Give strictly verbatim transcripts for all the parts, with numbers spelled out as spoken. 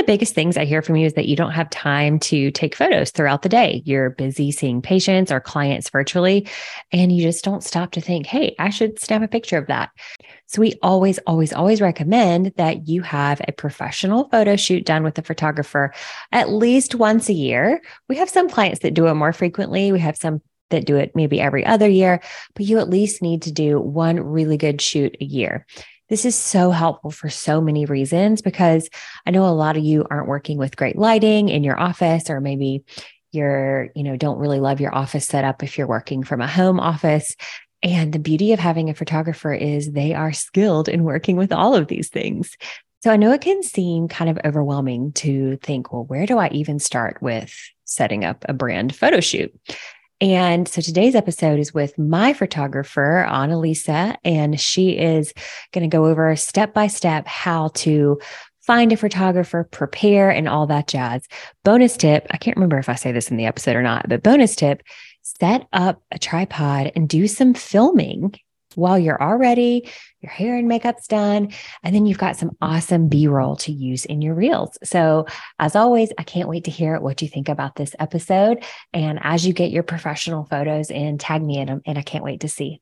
the biggest things I hear from you is that you don't have time to take photos throughout the day. You're busy seeing patients or clients virtually, and you just don't stop to think, hey, I should snap a picture of that. So we always, always, always recommend that you have a professional photo shoot done with a photographer at least once a year. We have some clients that do it more frequently. We have some that do it maybe every other year, but you at least need to do one really good shoot a year. This is so helpful for so many reasons, because I know a lot of you aren't working with great lighting in your office, or maybe you're, you know, don't really love your office setup if you're working from a home office. And the beauty of having a photographer is they are skilled in working with all of these things. So I know it can seem kind of overwhelming to think, well, where do I even start with setting up a brand photo shoot? And so today's episode is with my photographer, Anneliese, and she is going to go over step-by-step how to find a photographer, prepare, and all that jazz. Bonus tip, I can't remember if I say this in the episode or not, but bonus tip, set up a tripod and do some filming while you're already, your hair and makeup's done, and then you've got some awesome B-roll to use in your reels. So as always, I can't wait to hear what you think about this episode. And as you get your professional photos in, tag me in them, and I can't wait to see.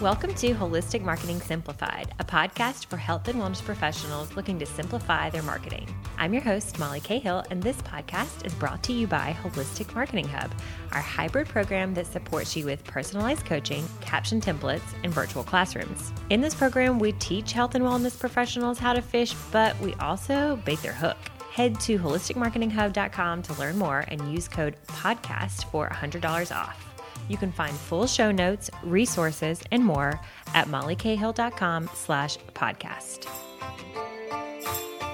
Welcome to Holistic Marketing Simplified, a podcast for health and wellness professionals looking to simplify their marketing. I'm your host, Molly Cahill, and this podcast is brought to you by Holistic Marketing Hub, our hybrid program that supports you with personalized coaching, caption templates, and virtual classrooms. In this program, we teach health and wellness professionals how to fish, but we also bait their hook. Head to holistic marketing hub dot com to learn more and use code PODCAST for one hundred dollars off. You can find full show notes, resources, and more at mollycahill.com slash podcast.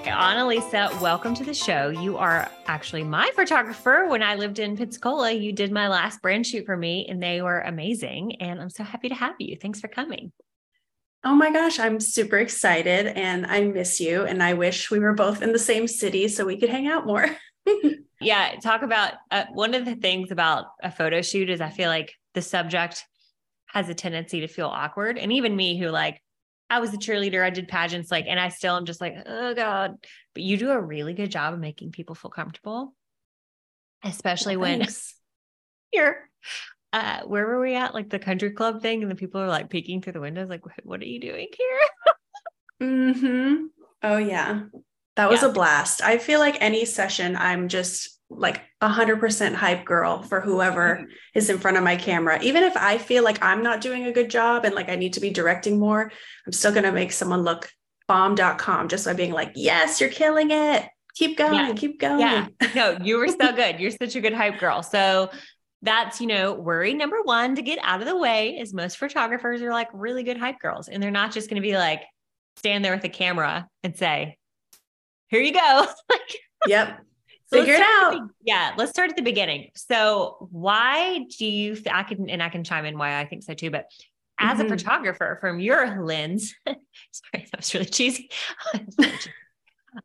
Anneliese, welcome to the show. You are actually my photographer. When I lived in Pensacola, you did my last brand shoot for me, and they were amazing. And I'm so happy to have you. Thanks for coming. Oh my gosh, I'm super excited, and I miss you. And I wish we were both in the same city so we could hang out more. Yeah. Talk about uh, one of the things about a photo shoot is I feel like the subject has a tendency to feel awkward. And even me, who like, I was a cheerleader, I did pageants, like, and I still am just like, oh God, but you do a really good job of making people feel comfortable, especially well, when you're, uh, where were we at? Like the country club thing. And the people are like peeking through the windows. Like, what are you doing here? Mm-hmm. Oh yeah. That was yeah. a blast. I feel like any session, I'm just like a hundred percent hype girl for whoever is in front of my camera. Even if I feel like I'm not doing a good job and like I need to be directing more, I'm still going to make someone look bomb dot com just by being like, yes, you're killing it. Keep going, yeah. keep going. Yeah. No, you were so good. You're such a good hype girl. So that's, you know, worry number one to get out of the way is most photographers are like really good hype girls. And they're not just going to be like, stand there with a camera and say, here you go. Yep. So figure it out. The, yeah. Let's start at the beginning. So why do you, I can, and I can chime in why I think so too, but as mm-hmm. a photographer from your lens, sorry, that was really cheesy.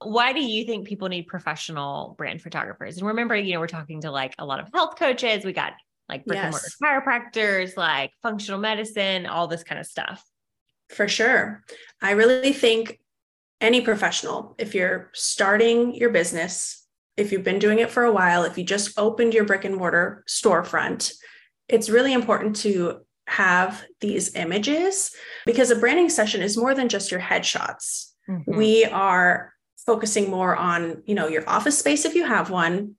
Why do you think people need professional brand photographers? And remember, you know, we're talking to like a lot of health coaches. We got like brick yes. and mortar chiropractors, like functional medicine, all this kind of stuff. For sure. I really think any professional, if you're starting your business, if you've been doing it for a while, if you just opened your brick and mortar storefront, it's really important to have these images because a branding session is more than just your headshots. Mm-hmm. We are focusing more on, you know, your office space if you have one.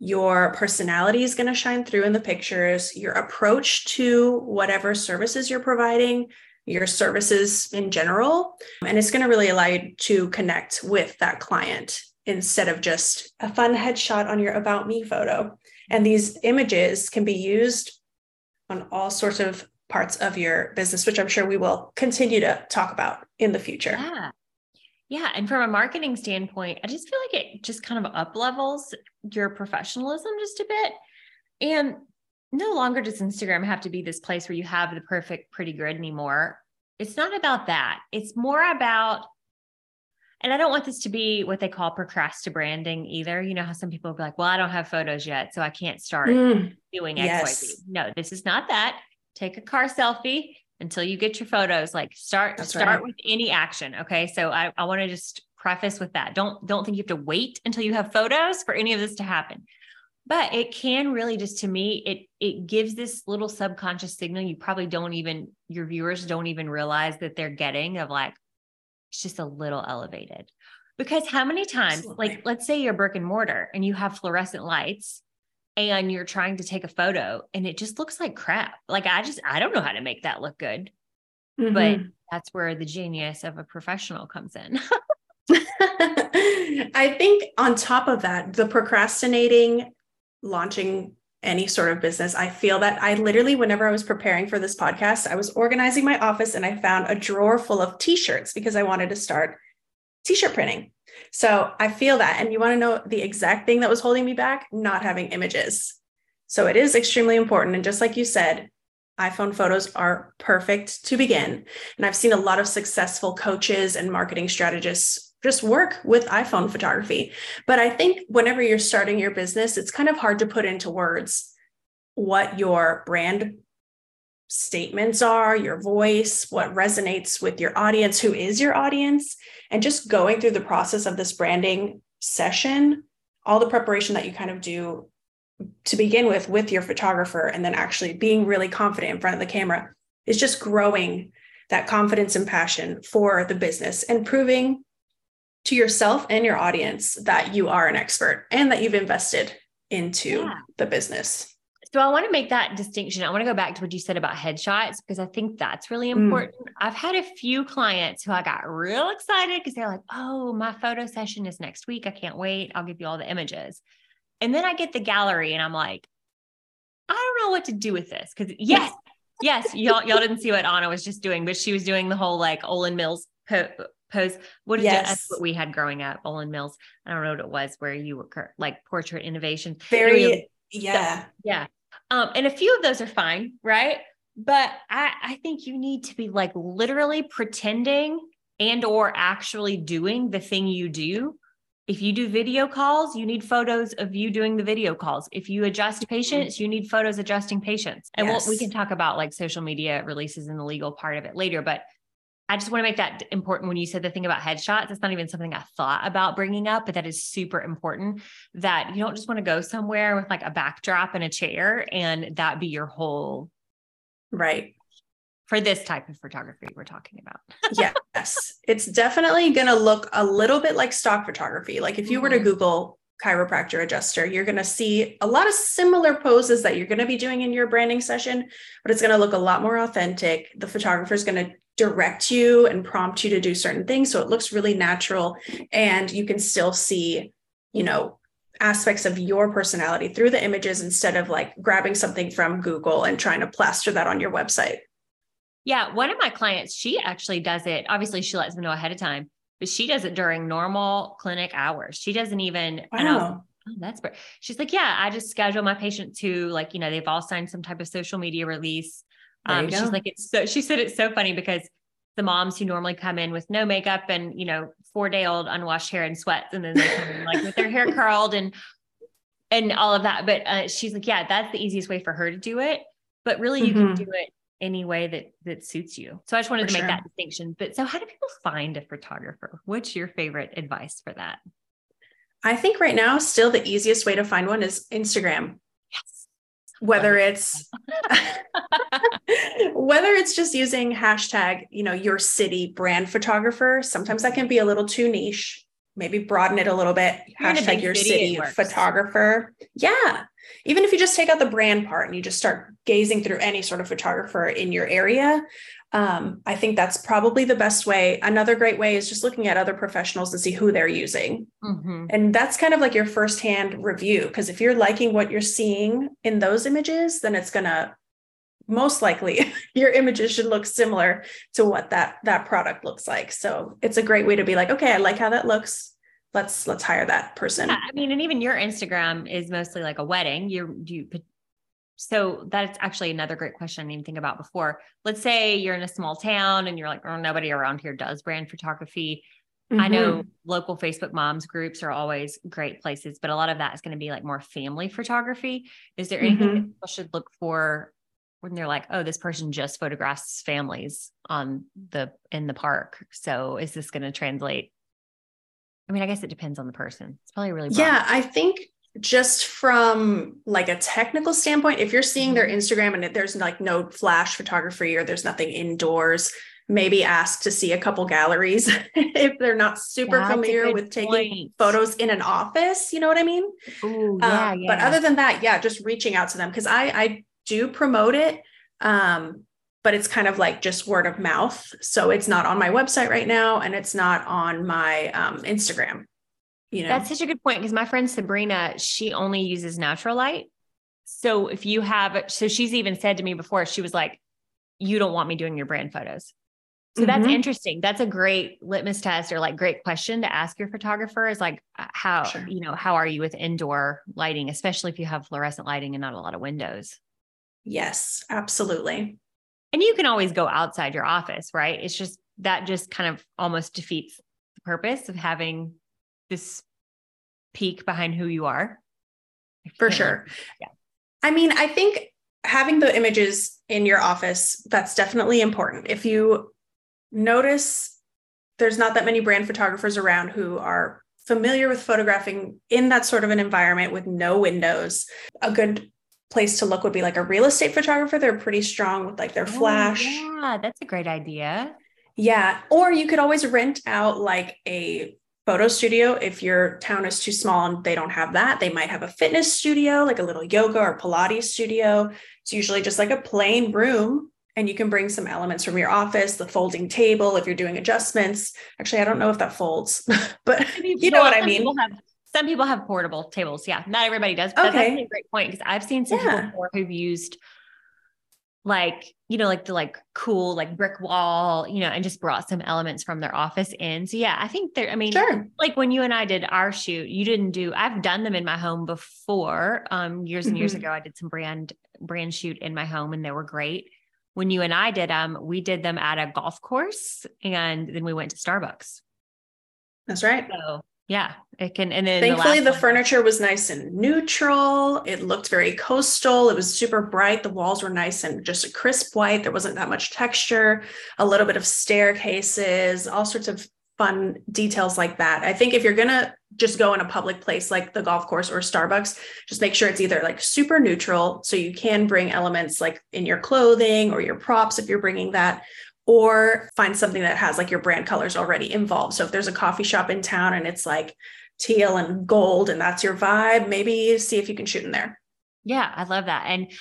Your personality is going to shine through in the pictures, your approach to whatever services you're providing, your services in general. And it's going to really allow you to connect with that client instead of just a fun headshot on your About Me photo. And these images can be used on all sorts of parts of your business, which I'm sure we will continue to talk about in the future. Yeah. Yeah. And from a marketing standpoint, I just feel like it just kind of up levels your professionalism just a bit. And no longer does Instagram have to be this place where you have the perfect pretty grid anymore. It's not about that. It's more about, and I don't want this to be what they call procrastination branding either. You know how some people will be like, well, I don't have photos yet, so I can't start mm, doing X Y Z. Yes. No, this is not that. Take a car selfie until you get your photos. Like start, That's start right. with any action. Okay. So I, I want to just preface with that. Don't, don't think you have to wait until you have photos for any of this to happen. But it can really just, to me, it, it gives this little subconscious signal. You probably don't even, your viewers don't even realize that they're getting of like, it's just a little elevated. Because how many times, Absolutely. like, let's say you're brick and mortar and you have fluorescent lights and you're trying to take a photo and it just looks like crap. Like, I just, I don't know how to make that look good, mm-hmm. but that's where the genius of a professional comes in. I think on top of that, the procrastinating, launching any sort of business, I feel that I literally, whenever I was preparing for this podcast, I was organizing my office and I found a drawer full of t-shirts because I wanted to start t-shirt printing. So I feel that. And you want to know the exact thing that was holding me back? Not having images. So it is extremely important. And just like you said, iPhone photos are perfect to begin. And I've seen a lot of successful coaches and marketing strategists just work with iPhone photography. But I think whenever you're starting your business, it's kind of hard to put into words what your brand statements are, your voice, what resonates with your audience, who is your audience, and just going through the process of this branding session, all the preparation that you kind of do to begin with, with your photographer, and then actually being really confident in front of the camera is just growing that confidence and passion for the business and proving to yourself and your audience that you are an expert and that you've invested into yeah. the business. So I want to make that distinction. I want to go back to what you said about headshots, because I think that's really important. Mm. I've had a few clients who I got real excited because they're like, oh, my photo session is next week. I can't wait. I'll give you all the images. And then I get the gallery and I'm like, I don't know what to do with this. Because yes, yes, y'all, y'all didn't see what Anna was just doing, but she was doing the whole like Olin Mills po- pose. What is yes. That's what we had growing up, Olin Mills. I don't know what it was where you were like portrait innovation. Very, anyway, yeah. So, yeah. Um, and a few of those are fine. Right. But I, I think you need to be like literally pretending and, or actually doing the thing you do. If you do video calls, you need photos of you doing the video calls. If you adjust patients, you need photos adjusting patients. And yes. we'll, we can talk about like social media releases and the legal part of it later, but I just want to make that important. When you said the thing about headshots, it's not even something I thought about bringing up, but that is super important, that you don't just want to go somewhere with like a backdrop and a chair and that be your whole. Right. For this type of photography we're talking about. Yes. It's definitely going to look a little bit like stock photography. Like if you were to Google chiropractor adjuster, you're going to see a lot of similar poses that you're going to be doing in your branding session, but it's going to look a lot more authentic. The photographer is going to direct you and prompt you to do certain things. So it looks really natural and you can still see, you know, aspects of your personality through the images instead of like grabbing something from Google and trying to plaster that on your website. Yeah. One of my clients, she actually does it. Obviously she lets me know ahead of time, but she does it during normal clinic hours. She doesn't even, wow. and I was like, oh, that's, br-. she's like, yeah, I just schedule my patients who like, you know, they've all signed some type of social media release. Um, she's go. like, it's so, she said, it's so funny because the moms who normally come in with no makeup and, you know, four day old unwashed hair and sweats, and then they come in like with their hair curled and, and all of that. But uh, she's like, yeah, that's the easiest way for her to do it, but really you mm-hmm. can do it any way that, that suits you. So I just wanted for to make sure. that distinction. But so how do people find a photographer? What's your favorite advice for that? I think right now, still the easiest way to find one is Instagram. Whether it's, whether it's just using hashtag, you know, your city brand photographer, sometimes that can be a little too niche, maybe broaden it a little bit, hashtag your city, city photographer. Yeah. Even if you just take out the brand part and you just start gazing through any sort of photographer in your area. Um, I think that's probably the best way. Another great way is just looking at other professionals to see who they're using. Mm-hmm. And that's kind of like your firsthand review. Because if you're liking what you're seeing in those images, then it's going to most likely your images should look similar to what that, that product looks like. So it's a great way to be like, okay, I like how that looks. Let's, let's hire that person. Yeah, I mean, and even your Instagram is mostly like a wedding. You're, you So that's actually another great question I didn't even think about before. Let's say you're in a small town and you're like, oh, nobody around here does brand photography. Mm-hmm. I know local Facebook moms groups are always great places, but a lot of that is going to be like more family photography. Is there anything mm-hmm. that people should look for when they're like, oh, this person just photographs families on the, in the park. So is this going to translate I mean, I guess it depends on the person. It's probably really broad. Yeah, I think just from like a technical standpoint, if you're seeing their Instagram and there's like no flash photography or there's nothing indoors, maybe ask to see a couple galleries if they're not super That's familiar with taking point. Photos in an office. You know what I mean? Ooh, yeah, um, yeah. But other than that, yeah, just reaching out to them. Cause I, I do promote it. Um, but it's kind of like just word of mouth. So it's not on my website right now and it's not on my um, Instagram. You know? That's such a good point. Cause my friend Sabrina, she only uses natural light. So if you have, so she's even said to me before, she was like, you don't want me doing your brand photos. So mm-hmm. that's interesting. That's a great litmus test or like great question to ask your photographer is like, how, sure. you know, how are you with indoor lighting, especially if you have fluorescent lighting and not a lot of windows? Yes, absolutely. And you can always go outside your office, right? It's just, that just kind of almost defeats the purpose of having this peek behind who you are. For sure. Yeah. I mean, I think having the images in your office, that's definitely important. If you notice there's not that many brand photographers around who are familiar with photographing in that sort of an environment with no windows, a good place to look would be like a real estate photographer. They're pretty strong with like their oh, flash. Yeah, that's a great idea. Yeah. Or you could always rent out like a photo studio. If your town is too small and they don't have that, they might have a fitness studio, like a little yoga or Pilates studio. It's usually just like a plain room and you can bring some elements from your office, the folding table, if you're doing adjustments. Actually, I don't know if that folds, but you know what I mean? Some people have portable tables. Yeah. Not everybody does, but okay. that's actually a great point. Cause I've seen some yeah. people before who've used like, you know, like the like cool, like brick wall, you know, and just brought some elements from their office in. So yeah, I think there, I mean, sure. like when you and I did our shoot, you didn't do, I've done them in my home before. Um, years and mm-hmm. years ago, I did some brand brand shoot in my home and they were great. When you and I did them, we did them at a golf course and then we went to Starbucks. That's right. So yeah, it can. And then thankfully the, the furniture was nice and neutral. It looked very coastal. It was super bright. The walls were nice and just a crisp white. There wasn't that much texture, a little bit of staircases, all sorts of fun details like that. I think if you're going to just go in a public place like the golf course or Starbucks, just make sure it's either like super neutral. So you can bring elements like in your clothing or your props, if you're bringing that, or find something that has like your brand colors already involved. So if there's a coffee shop in town and it's like teal and gold and that's your vibe, maybe see if you can shoot in there. Yeah. I love that. And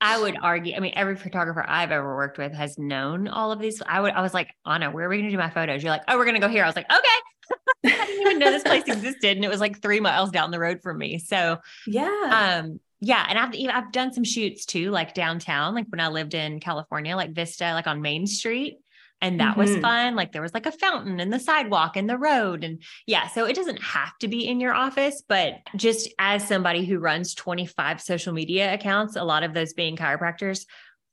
I would argue, I mean, every photographer I've ever worked with has known all of these. I would, I was like, Anna, where are we going to do my photos? You're like, oh, we're going to go here. I was like, okay. I didn't even know this place existed. And it was like three miles down the road from me. So yeah. Um, Yeah. And I've, I've done some shoots too, like downtown, like when I lived in California, like Vista, like on Main Street. And that mm-hmm. was fun. Like there was like a fountain and the sidewalk and the road. And yeah, so it doesn't have to be in your office, but just as somebody who runs twenty-five social media accounts, a lot of those being chiropractors,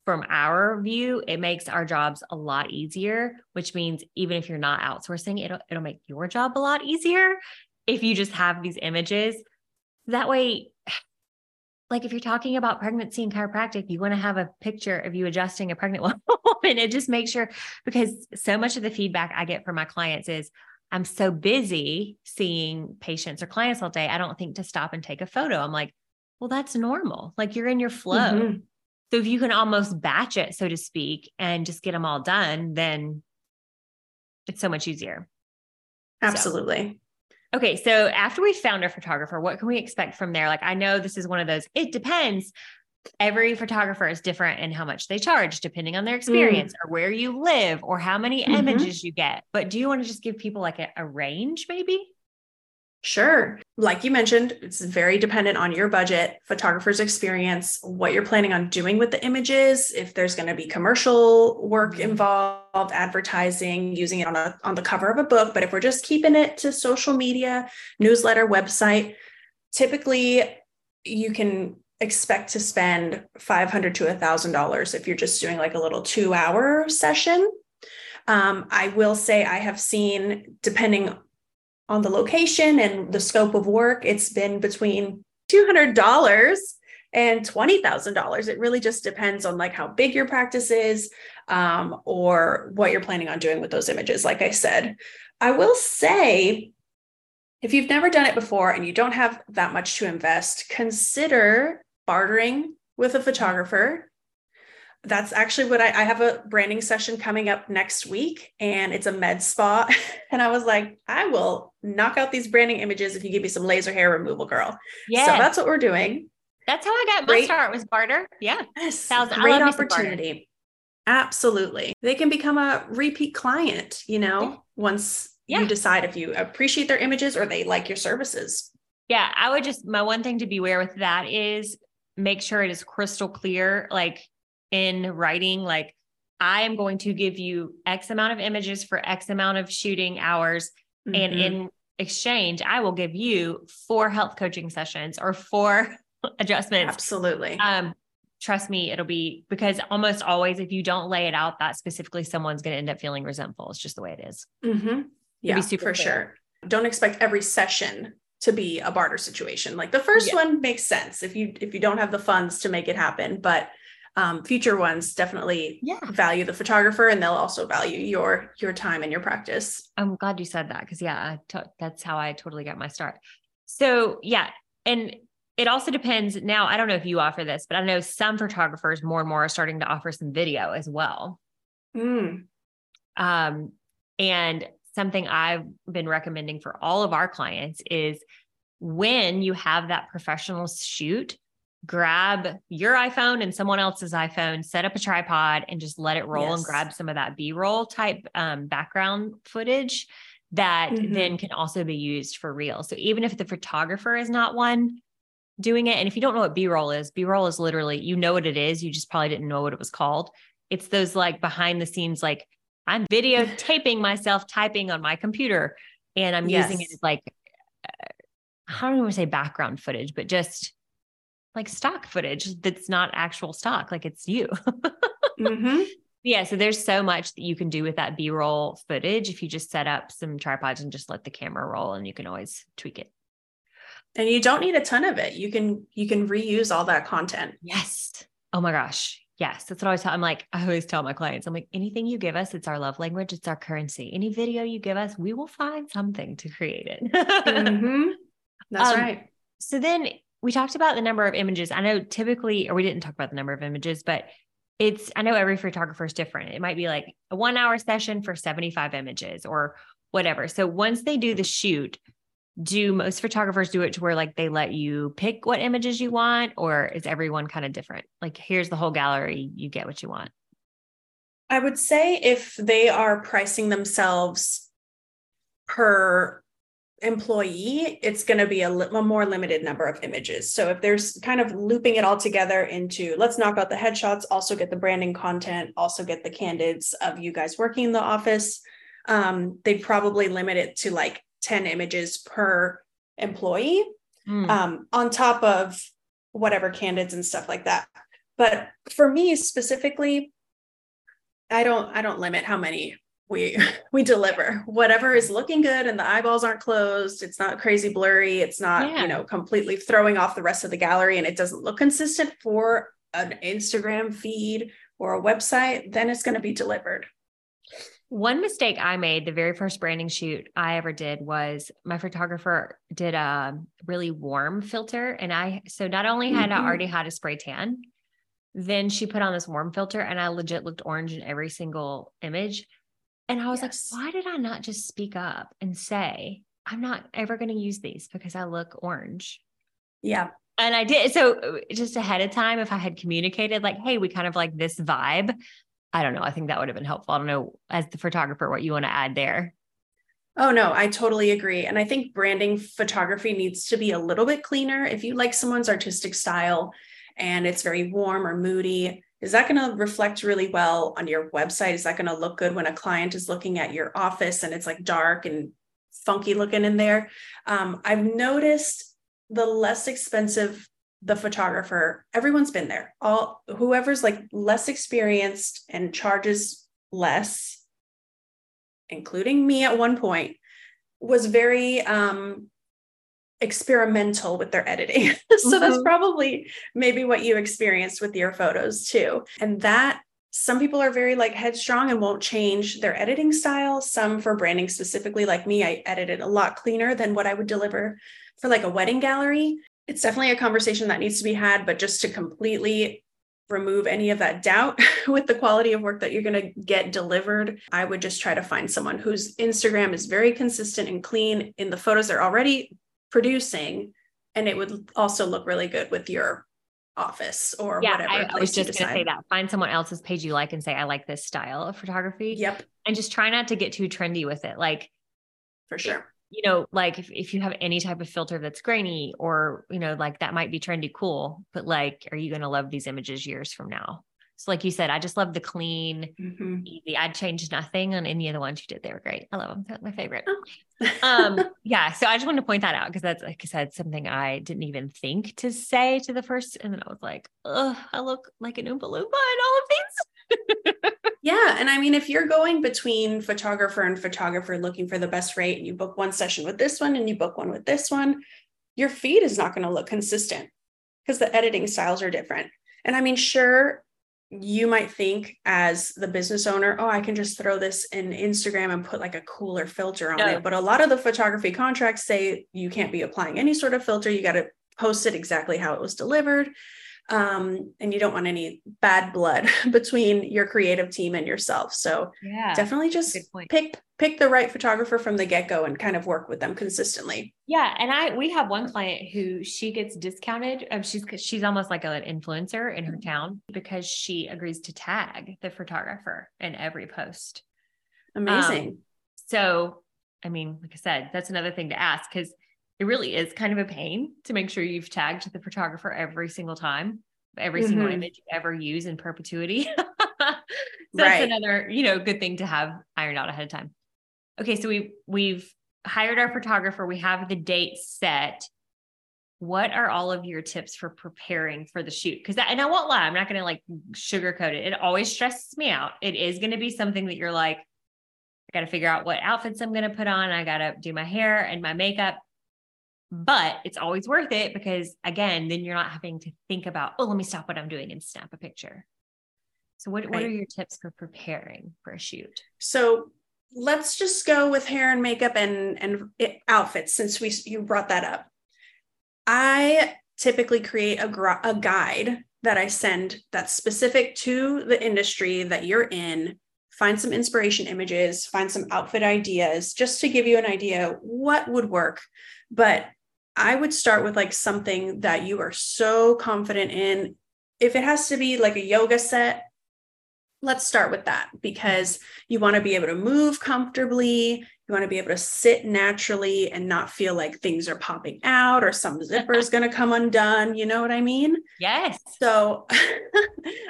from our view, it makes our jobs a lot easier, which means even if you're not outsourcing, it'll, it'll make your job a lot easier if you just have these images. That way, like if you're talking about pregnancy and chiropractic, you want to have a picture of you adjusting a pregnant woman. It just makes sure, because so much of the feedback I get from my clients is I'm so busy seeing patients or clients all day. I don't think to stop and take a photo. I'm like, well, that's normal. Like you're in your flow. Mm-hmm. So if you can almost batch it, so to speak, and just get them all done, then it's so much easier. Absolutely. So. Okay. So after we found our photographer, what can we expect from there? Like, I know this is one of those, it depends. Every photographer is different in how much they charge, depending on their experience mm. or where you live or how many mm-hmm. images you get. But do you want to just give people like a, a range maybe? Sure. Like you mentioned, it's very dependent on your budget, photographer's experience, what you're planning on doing with the images, if there's going to be commercial work involved, advertising, using it on a, on the cover of a book. But if we're just keeping it to social media, newsletter, website, typically you can expect to spend five hundred dollars to one thousand dollars if you're just doing like a little two hour session. Um, I will say I have seen, depending on the location and the scope of work, it's been between two hundred dollars and twenty thousand dollars. It really just depends on like how big your practice is, um, or what you're planning on doing with those images. Like I said, I will say If you've never done it before and you don't have that much to invest, consider bartering with a photographer. That's actually what I, I have a branding session coming up next week, and it's a med spa. And I was like, I will knock out these branding images if you give me some laser hair removal, girl. Yeah. So that's what we're doing. That's how I got my great. start was barter. Yeah. Yes. That was, great opportunity. Absolutely. They can become a repeat client, you know, once yeah. you decide if you appreciate their images or they like your services. Yeah. I would just, my one thing to beware with that is make sure it is crystal clear. Like, in writing, like, I am going to give you X amount of images for X amount of shooting hours. Mm-hmm. And in exchange, I will give you four health coaching sessions or four adjustments. Absolutely. Um, trust me, it'll be, because almost always, if you don't lay it out that specifically, someone's going to end up feeling resentful. It's just the way it is. Mm-hmm. Yeah, be super for clear. Sure. Don't expect every session to be a barter situation. Like the first yeah. one makes sense if you, if you don't have the funds to make it happen, but Um, future ones definitely yeah. value the photographer, and they'll also value your, your time and your practice. I'm glad you said that. Cause yeah, I to- that's how I totally got my start. So yeah. And it also depends now. I don't know if you offer this, but I know some photographers more and more are starting to offer some video as well. Mm. Um, and something I've been recommending for all of our clients is when you have that professional shoot, grab your iPhone and someone else's iPhone, set up a tripod and just let it roll yes. and grab some of that B-roll type um, background footage that mm-hmm. then can also be used for reels. So even if the photographer is not one doing it, and if you don't know what B-roll is, B-roll is literally, you know what it is. You just probably didn't know what it was called. It's those like behind the scenes, like I'm videotaping myself typing on my computer and I'm yes. using it as like, I don't even want to say background footage, but just like stock footage that's not actual stock. Like it's you. mm-hmm. Yeah. So there's so much that you can do with that B-roll footage. If you just set up some tripods and just let the camera roll, and you can always tweak it. And you don't need a ton of it. You can, you can reuse all that content. Yes. Oh my gosh. Yes. That's what I always tell. I'm like, I always tell my clients, I'm like, anything you give us, it's our love language. It's our currency. Any video you give us, we will find something to create it. mm-hmm. That's um, right. So then we talked about the number of images. I know typically, or we didn't talk about the number of images, but it's, I know every photographer is different. It might be like a one hour session for seventy-five images or whatever. So once they do the shoot, do most photographers do it to where like they let you pick what images you want, or is everyone kind of different? Like here's the whole gallery, you get what you want. I would say if they are pricing themselves per employee, it's going to be a, li- a more limited number of images. So if there's kind of looping it all together into let's knock out the headshots, also get the branding content, also get the candids of you guys working in the office, um, they'd probably limit it to like ten images per employee mm. um, on top of whatever candids and stuff like that. But for me specifically, I don't, I don't limit how many we, we deliver. Whatever is looking good and the eyeballs aren't closed. It's not crazy blurry. It's not, yeah. you know, completely throwing off the rest of the gallery and it doesn't look consistent for an Instagram feed or a website, then it's going to be delivered. One mistake I made the very first branding shoot I ever did was my photographer did a really warm filter. And I, so not only had mm-hmm. I already had a spray tan, then she put on this warm filter and I legit looked orange in every single image. And I was yes. like, why did I not just speak up and say, I'm not ever going to use these because I look orange. Yeah. And I did. So just ahead of time, if I had communicated like, hey, we kind of like this vibe, I don't know. I think that would have been helpful. I don't know as the photographer, what you want to add there. Oh no, I totally agree. And I think branding photography needs to be a little bit cleaner. If you like someone's artistic style and it's very warm or moody, is that going to reflect really well on your website? Is that going to look good when a client is looking at your office and it's like dark and funky looking in there? Um, I've noticed the less expensive the photographer, everyone's been there. All whoever's like less experienced and charges less, including me at one point, was very um, experimental with their editing. So mm-hmm. that's probably maybe what you experienced with your photos too. And that Some people are very like headstrong and won't change their editing style. Some for branding specifically, like me, I edited a lot cleaner than what I would deliver for like a wedding gallery. It's definitely a conversation that needs to be had, but just to completely remove any of that doubt with the quality of work that you're going to get delivered, I would just try to find someone whose Instagram is very consistent and clean in the photos they're already producing. And it would also look really good with your office or yeah, whatever. I, I was just going to say that. Find someone else's page you like and say, I like this style of photography. Yep. And just try not to get too trendy with it. Like for sure. It, you know, like if, if you have any type of filter that's grainy or, you know, like that might be trendy, cool, but like, are you going to love these images years from now? So like you said, I just love the clean, mm-hmm. easy. I'd change nothing on any of the ones you did. They were great. I love them. That's my favorite. um, yeah. So I just wanted to point that out because that's, like I said, something I didn't even think to say to the first. And then I was like, oh, I look like an Oompa Loompa in all of these. Yeah. And I mean, if you're going between photographer and photographer looking for the best rate and you book one session with this one and you book one with this one, your feed is not going to look consistent because the editing styles are different. And I mean, sure, you might think as the business owner, oh, I can just throw this in Instagram and put like a cooler filter on no. it. But a lot of the photography contracts say you can't be applying any sort of filter. You got to post it exactly how it was delivered. Um, and you don't want any bad blood between your creative team and yourself. So yeah, definitely just pick, pick the right photographer from the get-go and kind of work with them consistently. Yeah. And I, we have one client who she gets discounted. Um, she's, she's almost like an influencer in her town because she agrees to tag the photographer in every post. Amazing. Um, so, I mean, like I said, that's another thing to ask because it really is kind of a pain to make sure you've tagged the photographer every single time, every mm-hmm. single image you ever use in perpetuity. So right. That's another, you know, good thing to have ironed out ahead of time. Okay. So we, we've hired our photographer. We have the date set. What are all of your tips for preparing for the shoot? Cause that, and I won't lie, I'm not going to like sugarcoat it. It always stresses me out. It is going to be something that you're like, I got to figure out what outfits I'm going to put on. I got to do my hair and my makeup. But it's always worth it because again, then you're not having to think about, oh, let me stop what I'm doing and snap a picture. So what, right. what are your tips for preparing for a shoot? So let's just go with hair and makeup and, and it, outfits since we, you brought that up. I typically create a, gr- a guide that I send that's specific to the industry that you're in. Find some inspiration images, find some outfit ideas, just to give you an idea what would work. But I would start with like something that you are so confident in. If it has to be like a yoga set, let's start with that because you want to be able to move comfortably. You want to be able to sit naturally and not feel like things are popping out or some zipper is going to come undone. You know what I mean? Yes. So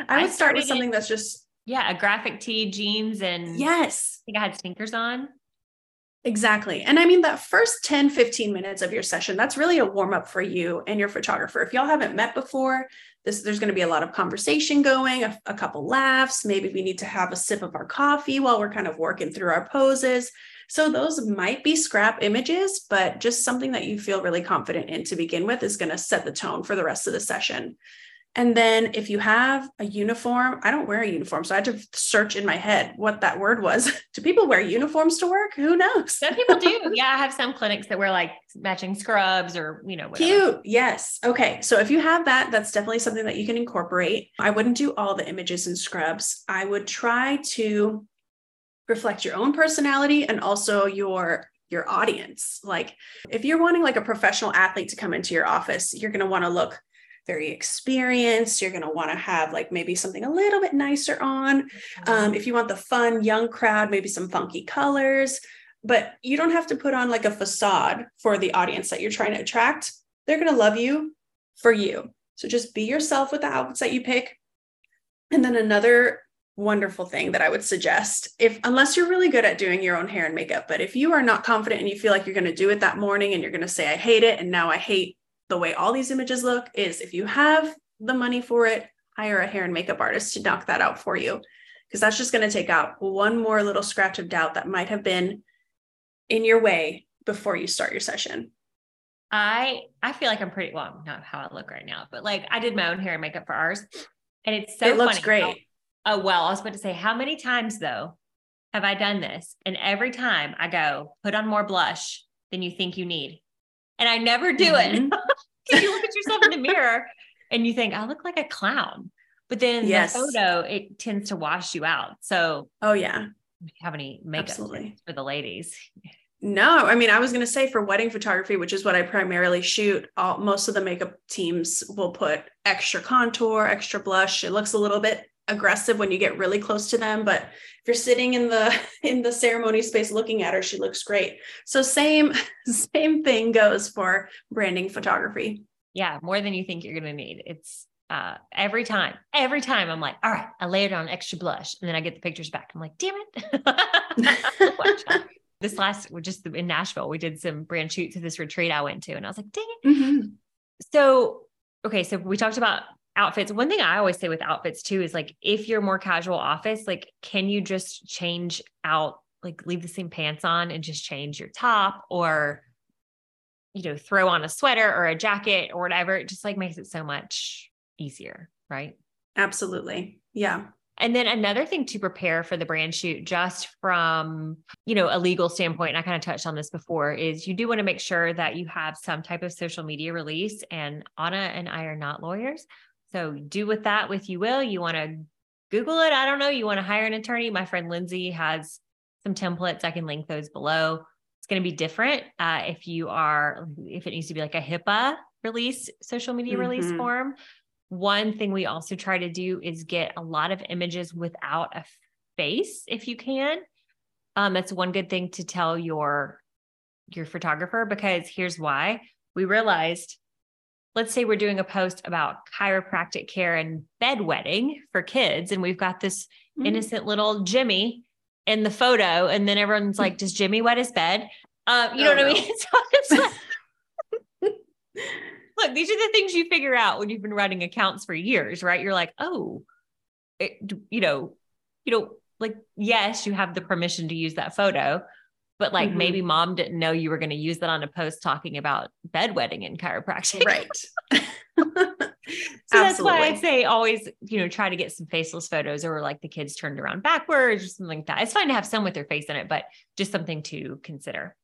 I would start with something that's just Yeah. a graphic tee, jeans, and yes, I think I had sneakers on. Exactly. And I mean, that first ten, fifteen minutes of your session, that's really a warm up for you and your photographer. If y'all haven't met before, this, there's going to be a lot of conversation going, a, a couple laughs. Maybe we need to have a sip of our coffee while we're kind of working through our poses. So those might be scrap images, but just something that you feel really confident in to begin with is going to set the tone for the rest of the session. And then if you have a uniform, I don't wear a uniform. So I had to search in my head what that word was. Do people wear uniforms to work? Who knows? Some people do. Yeah. I have some clinics that wear like matching scrubs or, you know, whatever. Cute. Yes. Okay. So if you have that, that's definitely something that you can incorporate. I wouldn't do all the images in scrubs. I would try to reflect your own personality and also your your audience. Like if you're wanting like a professional athlete to come into your office, you're going to want to look very experienced. You're going to want to have like maybe something a little bit nicer on. Um, if you want the fun young crowd, maybe some funky colors, but you don't have to put on like a facade for the audience that you're trying to attract. They're going to love you for you. So just be yourself with the outfits that you pick. And then another wonderful thing that I would suggest, if, unless you're really good at doing your own hair and makeup, but if you are not confident and you feel like you're going to do it that morning and you're going to say, I hate it. And now I hate the way all these images look, is if you have the money for it, hire a hair and makeup artist to knock that out for you. Because that's just going to take out one more little scratch of doubt that might have been in your way before you start your session. I, I feel like I'm pretty, well, not how I look right now, but like I did my own hair and makeup for ours. And it's so funny. It looks great. oh, well, I was about to say, how many times though have I done this? And every time I go, put on more blush than you think you need. And I never do mm-hmm. it. Because you look at yourself in the mirror and you think, I look like a clown. But then yes. the photo, it tends to wash you out. So, oh yeah. Do you have any makeup Absolutely. For the ladies? No, I mean, I was going to say for wedding photography, which is what I primarily shoot, all, most of the makeup teams will put extra contour, extra blush. It looks a little bit aggressive when you get really close to them, but if you're sitting in the, in the ceremony space, looking at her, she looks great. So same, same thing goes for branding photography. Yeah. More than you think you're going to need. It's uh, every time, every time I'm like, all right, I layered on extra blush. And then I get the pictures back. I'm like, damn it. This last, we're just in Nashville, we did some brand shoots at this retreat I went to, and I was like, dang it. Mm-hmm. So, okay. So we talked about outfits. One thing I always say with outfits too, is like, if you're more casual office, like, can you just change out, like leave the same pants on and just change your top, or, you know, throw on a sweater or a jacket or whatever. It just like makes it so much easier. Right. Absolutely. Yeah. And then another thing to prepare for the brand shoot, just from, you know, a legal standpoint, and I kind of touched on this before, is you do want to make sure that you have some type of social media release, and Anna and I are not lawyers. So do with that what you will. You want to Google it. I don't know. You want to hire an attorney. My friend Lindsay has some templates. I can link those below. It's going to be different. Uh, if you are, if it needs to be like a HIPAA release, social media mm-hmm. release form. One thing we also try to do is get a lot of images without a face, if you can. Um, that's one good thing to tell your, your photographer, because here's why. We realized, let's say we're doing a post about chiropractic care and bedwetting for kids, and we've got this mm-hmm. innocent little Jimmy in the photo, and then everyone's like, does Jimmy wet his bed? Uh, you oh, know what no. I mean? So it's like, look, these are the things you figure out when you've been running accounts for years, right? You're like, oh, it, you know, you know, like, yes, you have the permission to use that photo, but like mm-hmm. maybe mom didn't know you were going to use that on a post talking about bedwetting and chiropractic. Right. So Absolutely. That's why I'd say always, you know, try to get some faceless photos, or like the kids turned around backwards or something like that. It's fine to have some with their face in it, but just something to consider.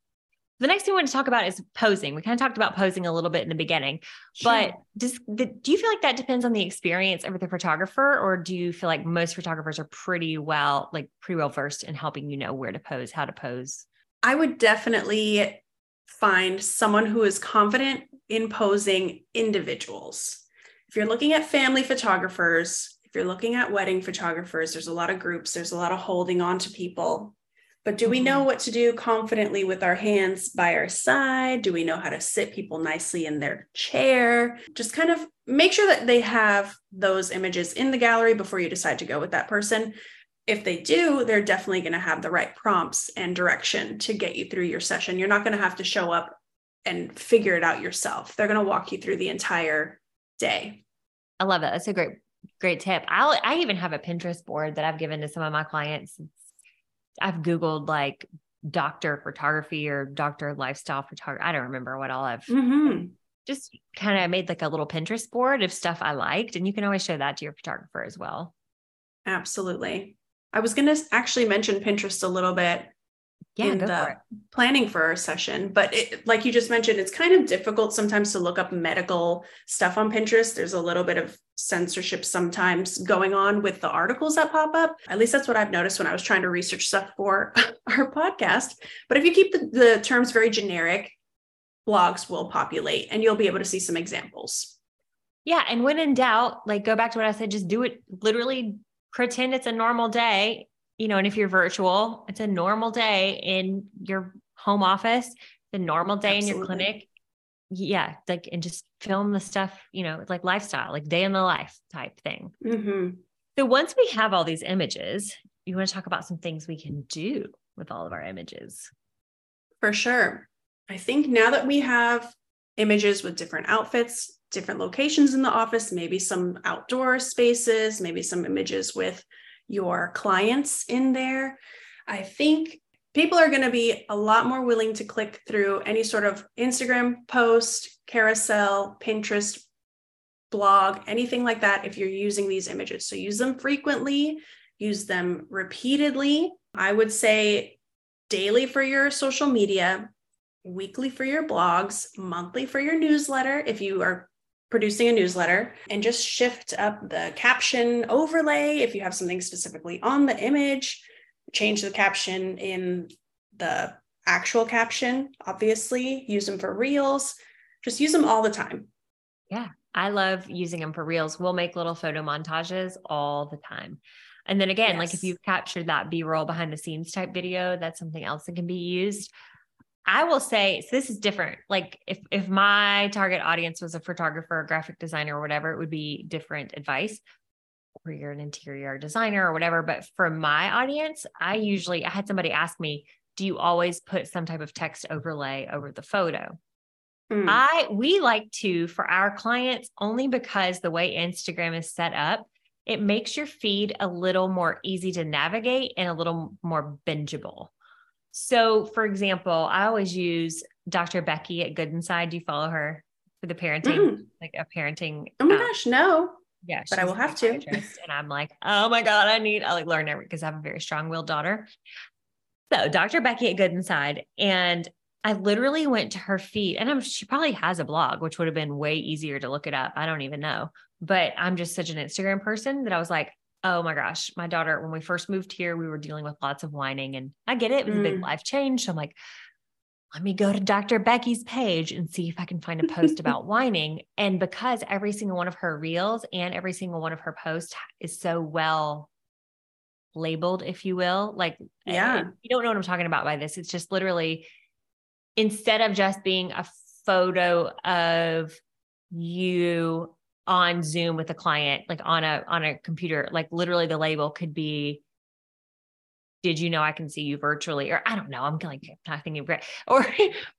The next thing we want to talk about is posing. We kind of talked about posing a little bit in the beginning, but sure. does the, do you feel like that depends on the experience of the photographer, or do you feel like most photographers are pretty well, like pretty well versed in helping you know where to pose, how to pose? I would definitely find someone who is confident in posing individuals. If you're looking at family photographers, if you're looking at wedding photographers, there's a lot of groups, there's a lot of holding on to people. But do we know what to do confidently with our hands by our side? Do we know how to sit people nicely in their chair? Just kind of make sure that they have those images in the gallery before you decide to go with that person. If they do, they're definitely going to have the right prompts and direction to get you through your session. You're not going to have to show up and figure it out yourself. They're going to walk you through the entire day. I love it. That's a great, great tip. I'll, I even have a Pinterest board that I've given to some of my clients. I've Googled like doctor photography or doctor lifestyle photography. I don't remember what all I've mm-hmm. just kind of made like a little Pinterest board of stuff I liked. And you can always show that to your photographer as well. Absolutely. I was going to actually mention Pinterest a little bit yeah, in the for planning for our session, but it, like you just mentioned, it's kind of difficult sometimes to look up medical stuff on Pinterest. There's a little bit of censorship sometimes going on with the articles that pop up. At least that's what I've noticed when I was trying to research stuff for our podcast. But if you keep the, the terms very generic, blogs will populate and you'll be able to see some examples. Yeah. And when in doubt, like go back to what I said, just do it. Literally pretend it's a normal day, you know, and if you're virtual, it's a normal day in your home office, the normal day Absolutely. In your clinic. Yeah. Like, and just film the stuff, you know, like lifestyle, like day in the life type thing. Mm-hmm. So once we have all these images, you want to talk about some things we can do with all of our images. For sure. I think now that we have images with different outfits, different locations in the office, maybe some outdoor spaces, maybe some images with your clients in there, I think people are going to be a lot more willing to click through any sort of Instagram post, carousel, Pinterest blog, anything like that, if you're using these images. So use them frequently, use them repeatedly. I would say daily for your social media, weekly for your blogs, monthly for your newsletter, if you are producing a newsletter, and just shift up the caption overlay. If you have something specifically on the image, change the caption in the actual caption, obviously, use them for reels, just use them all the time. Yeah. I love using them for reels. We'll make little photo montages all the time. And then again, yes. like if you've captured that B-roll behind the scenes type video, that's something else that can be used. I will say, so this is different. Like if, if my target audience was a photographer, a graphic designer or whatever, it would be different advice, or you're an interior designer or whatever. But for my audience, I usually, I had somebody ask me, do you always put some type of text overlay over the photo? Mm. I, we like to, for our clients, only because the way Instagram is set up, it makes your feed a little more easy to navigate and a little more bingeable. So for example, I always use Doctor Becky at Good Inside. Do you follow her for the parenting, mm. like a parenting? Oh my um, gosh, no. Yeah. But I will have to. And I'm like, oh my God, I need, I like learn everything because I have a very strong-willed daughter. So Doctor Becky at Good Inside. And I literally went to her feed, and I'm, she probably has a blog, which would have been way easier to look it up. I don't even know, but I'm just such an Instagram person that I was like, oh my gosh, my daughter, when we first moved here, we were dealing with lots of whining, and I get it. It was mm. a big life change. So I'm like, let me go to Doctor Becky's page and see if I can find a post about whining. And because every single one of her reels and every single one of her posts is so well labeled, if you will, like, yeah, you don't know what I'm talking about by this. It's just literally, instead of just being a photo of you on Zoom with a client, like on a, on a computer, like literally the label could be, did you know I can see you virtually? Or I don't know, I'm like, I'm not thinking, or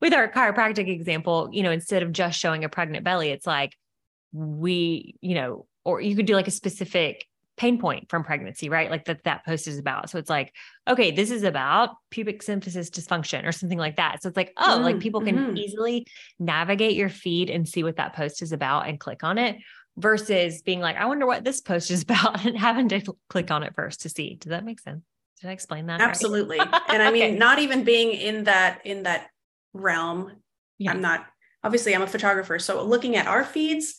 with our chiropractic example, you know, instead of just showing a pregnant belly, it's like we, you know, or you could do like a specific pain point from pregnancy, right? Like that, that post is about. So it's like, okay, this is about pubic symphysis dysfunction or something like that. So it's like, oh, mm, like people can mm-hmm. easily navigate your feed and see what that post is about and click on it, versus being like, I wonder what this post is about and having to click on it first to see. Does that make sense? Did I explain that? Absolutely. Right? And I mean, okay. not even being in that, in that realm, yeah. I'm not, obviously I'm a photographer. So looking at our feeds,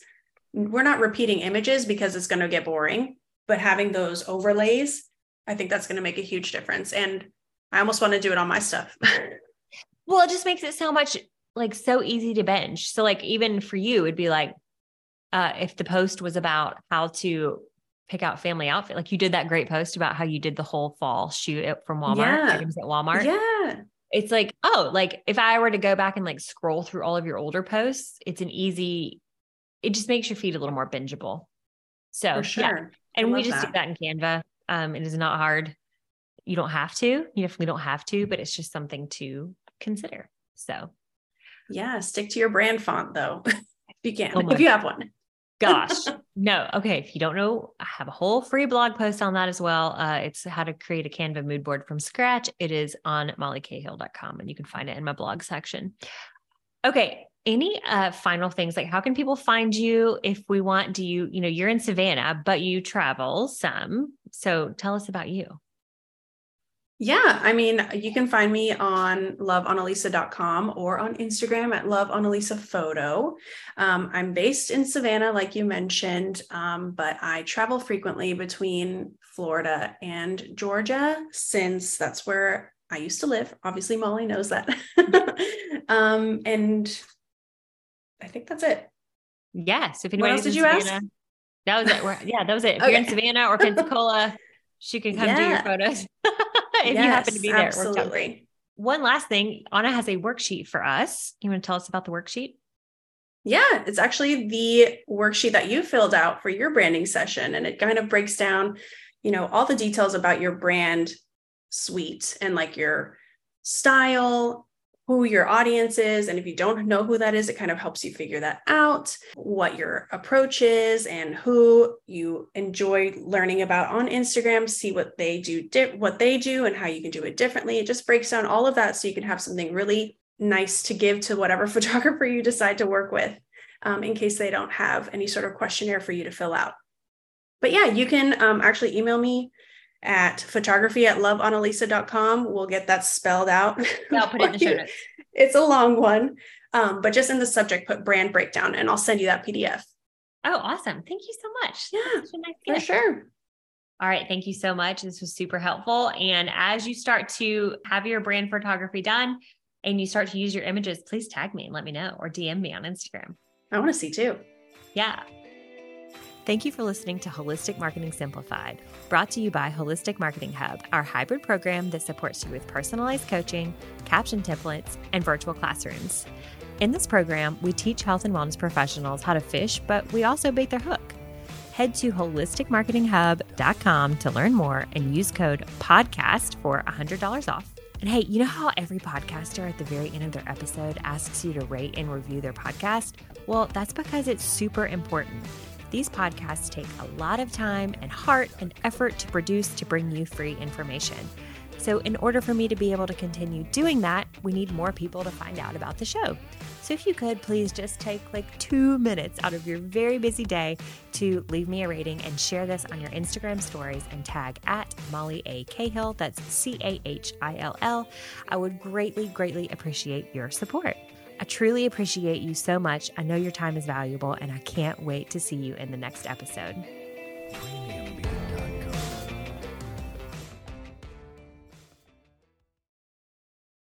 we're not repeating images because it's going to get boring. But having those overlays, I think that's going to make a huge difference. And I almost want to do it on my stuff. Well, it just makes it so much like so easy to binge. So like, even for you, it'd be like, uh, if the post was about how to pick out family outfit, like you did that great post about how you did the whole fall shoot from Walmart, yeah. items at Walmart. Yeah. It's like, oh, like if I were to go back and like scroll through all of your older posts, it's an easy, it just makes your feed a little more bingeable. So for sure. yeah. And we just that. do that in Canva. Um, it is not hard. You don't have to, you definitely don't have to, but it's just something to consider. So yeah, stick to your brand font though, if you can, oh if you God. have one. Gosh, no. Okay. If you don't know, I have a whole free blog post on that as well. Uh, it's how to create a Canva mood board from scratch. It is on molly cahill dot com and you can find it in my blog section. Okay. Any uh, final things, like how can people find you if we want? Do you, you know, you're in Savannah, but you travel some. So tell us about you. Yeah. I mean, you can find me on love anneliese dot com or on Instagram at love anneliese photo. Um, I'm based in Savannah, like you mentioned, um, but I travel frequently between Florida and Georgia since that's where I used to live. Obviously, Molly knows that. um, and I think that's it. Yeah. So if anyone else did you Savannah, ask? That was it. We're, yeah, that was it. If okay. you're in Savannah or Pensacola, she can come yeah. do your photos if yes, you happen to be there. Absolutely. One last thing, Anna has a worksheet for us. You want to tell us about the worksheet? Yeah, it's actually the worksheet that you filled out for your branding session. And it kind of breaks down, you know, all the details about your brand suite and like your style, who your audience is. And if you don't know who that is, it kind of helps you figure that out, what your approach is and who you enjoy learning about on Instagram, see what they do, what they do and how you can do it differently. It just breaks down all of that so you can have something really nice to give to whatever photographer you decide to work with. um, in case they don't have any sort of questionnaire for you to fill out. But yeah, you can um, actually email me at photography at loveanneliese dot com. We'll get that spelled out. Yeah, I'll put it in the show notes. It's a long one, um, but just in the subject, put brand breakdown, and I'll send you that P D F. Oh, awesome. Thank you so much. Yeah, nice for sure. All right. Thank you so much. This was super helpful. And as you start to have your brand photography done and you start to use your images, please tag me and let me know, or D M me on Instagram. I want to see too. Yeah. Thank you for listening to Holistic Marketing Simplified, brought to you by Holistic Marketing Hub, our hybrid program that supports you with personalized coaching, caption templates, and virtual classrooms. In this program, we teach health and wellness professionals how to fish, but we also bait their hook. Head to holistic marketing hub dot com to learn more and use code PODCAST for one hundred dollars off. And hey, you know how every podcaster at the very end of their episode asks you to rate and review their podcast? Well, that's because it's super important. These podcasts take a lot of time and heart and effort to produce to bring you free information. So in order for me to be able to continue doing that, we need more people to find out about the show. So if you could, please just take like two minutes out of your very busy day to leave me a rating and share this on your Instagram stories and tag at Molly A. Cahill. That's C A H I L L. I would greatly, greatly appreciate your support. I truly appreciate you so much. I know your time is valuable, and I can't wait to see you in the next episode.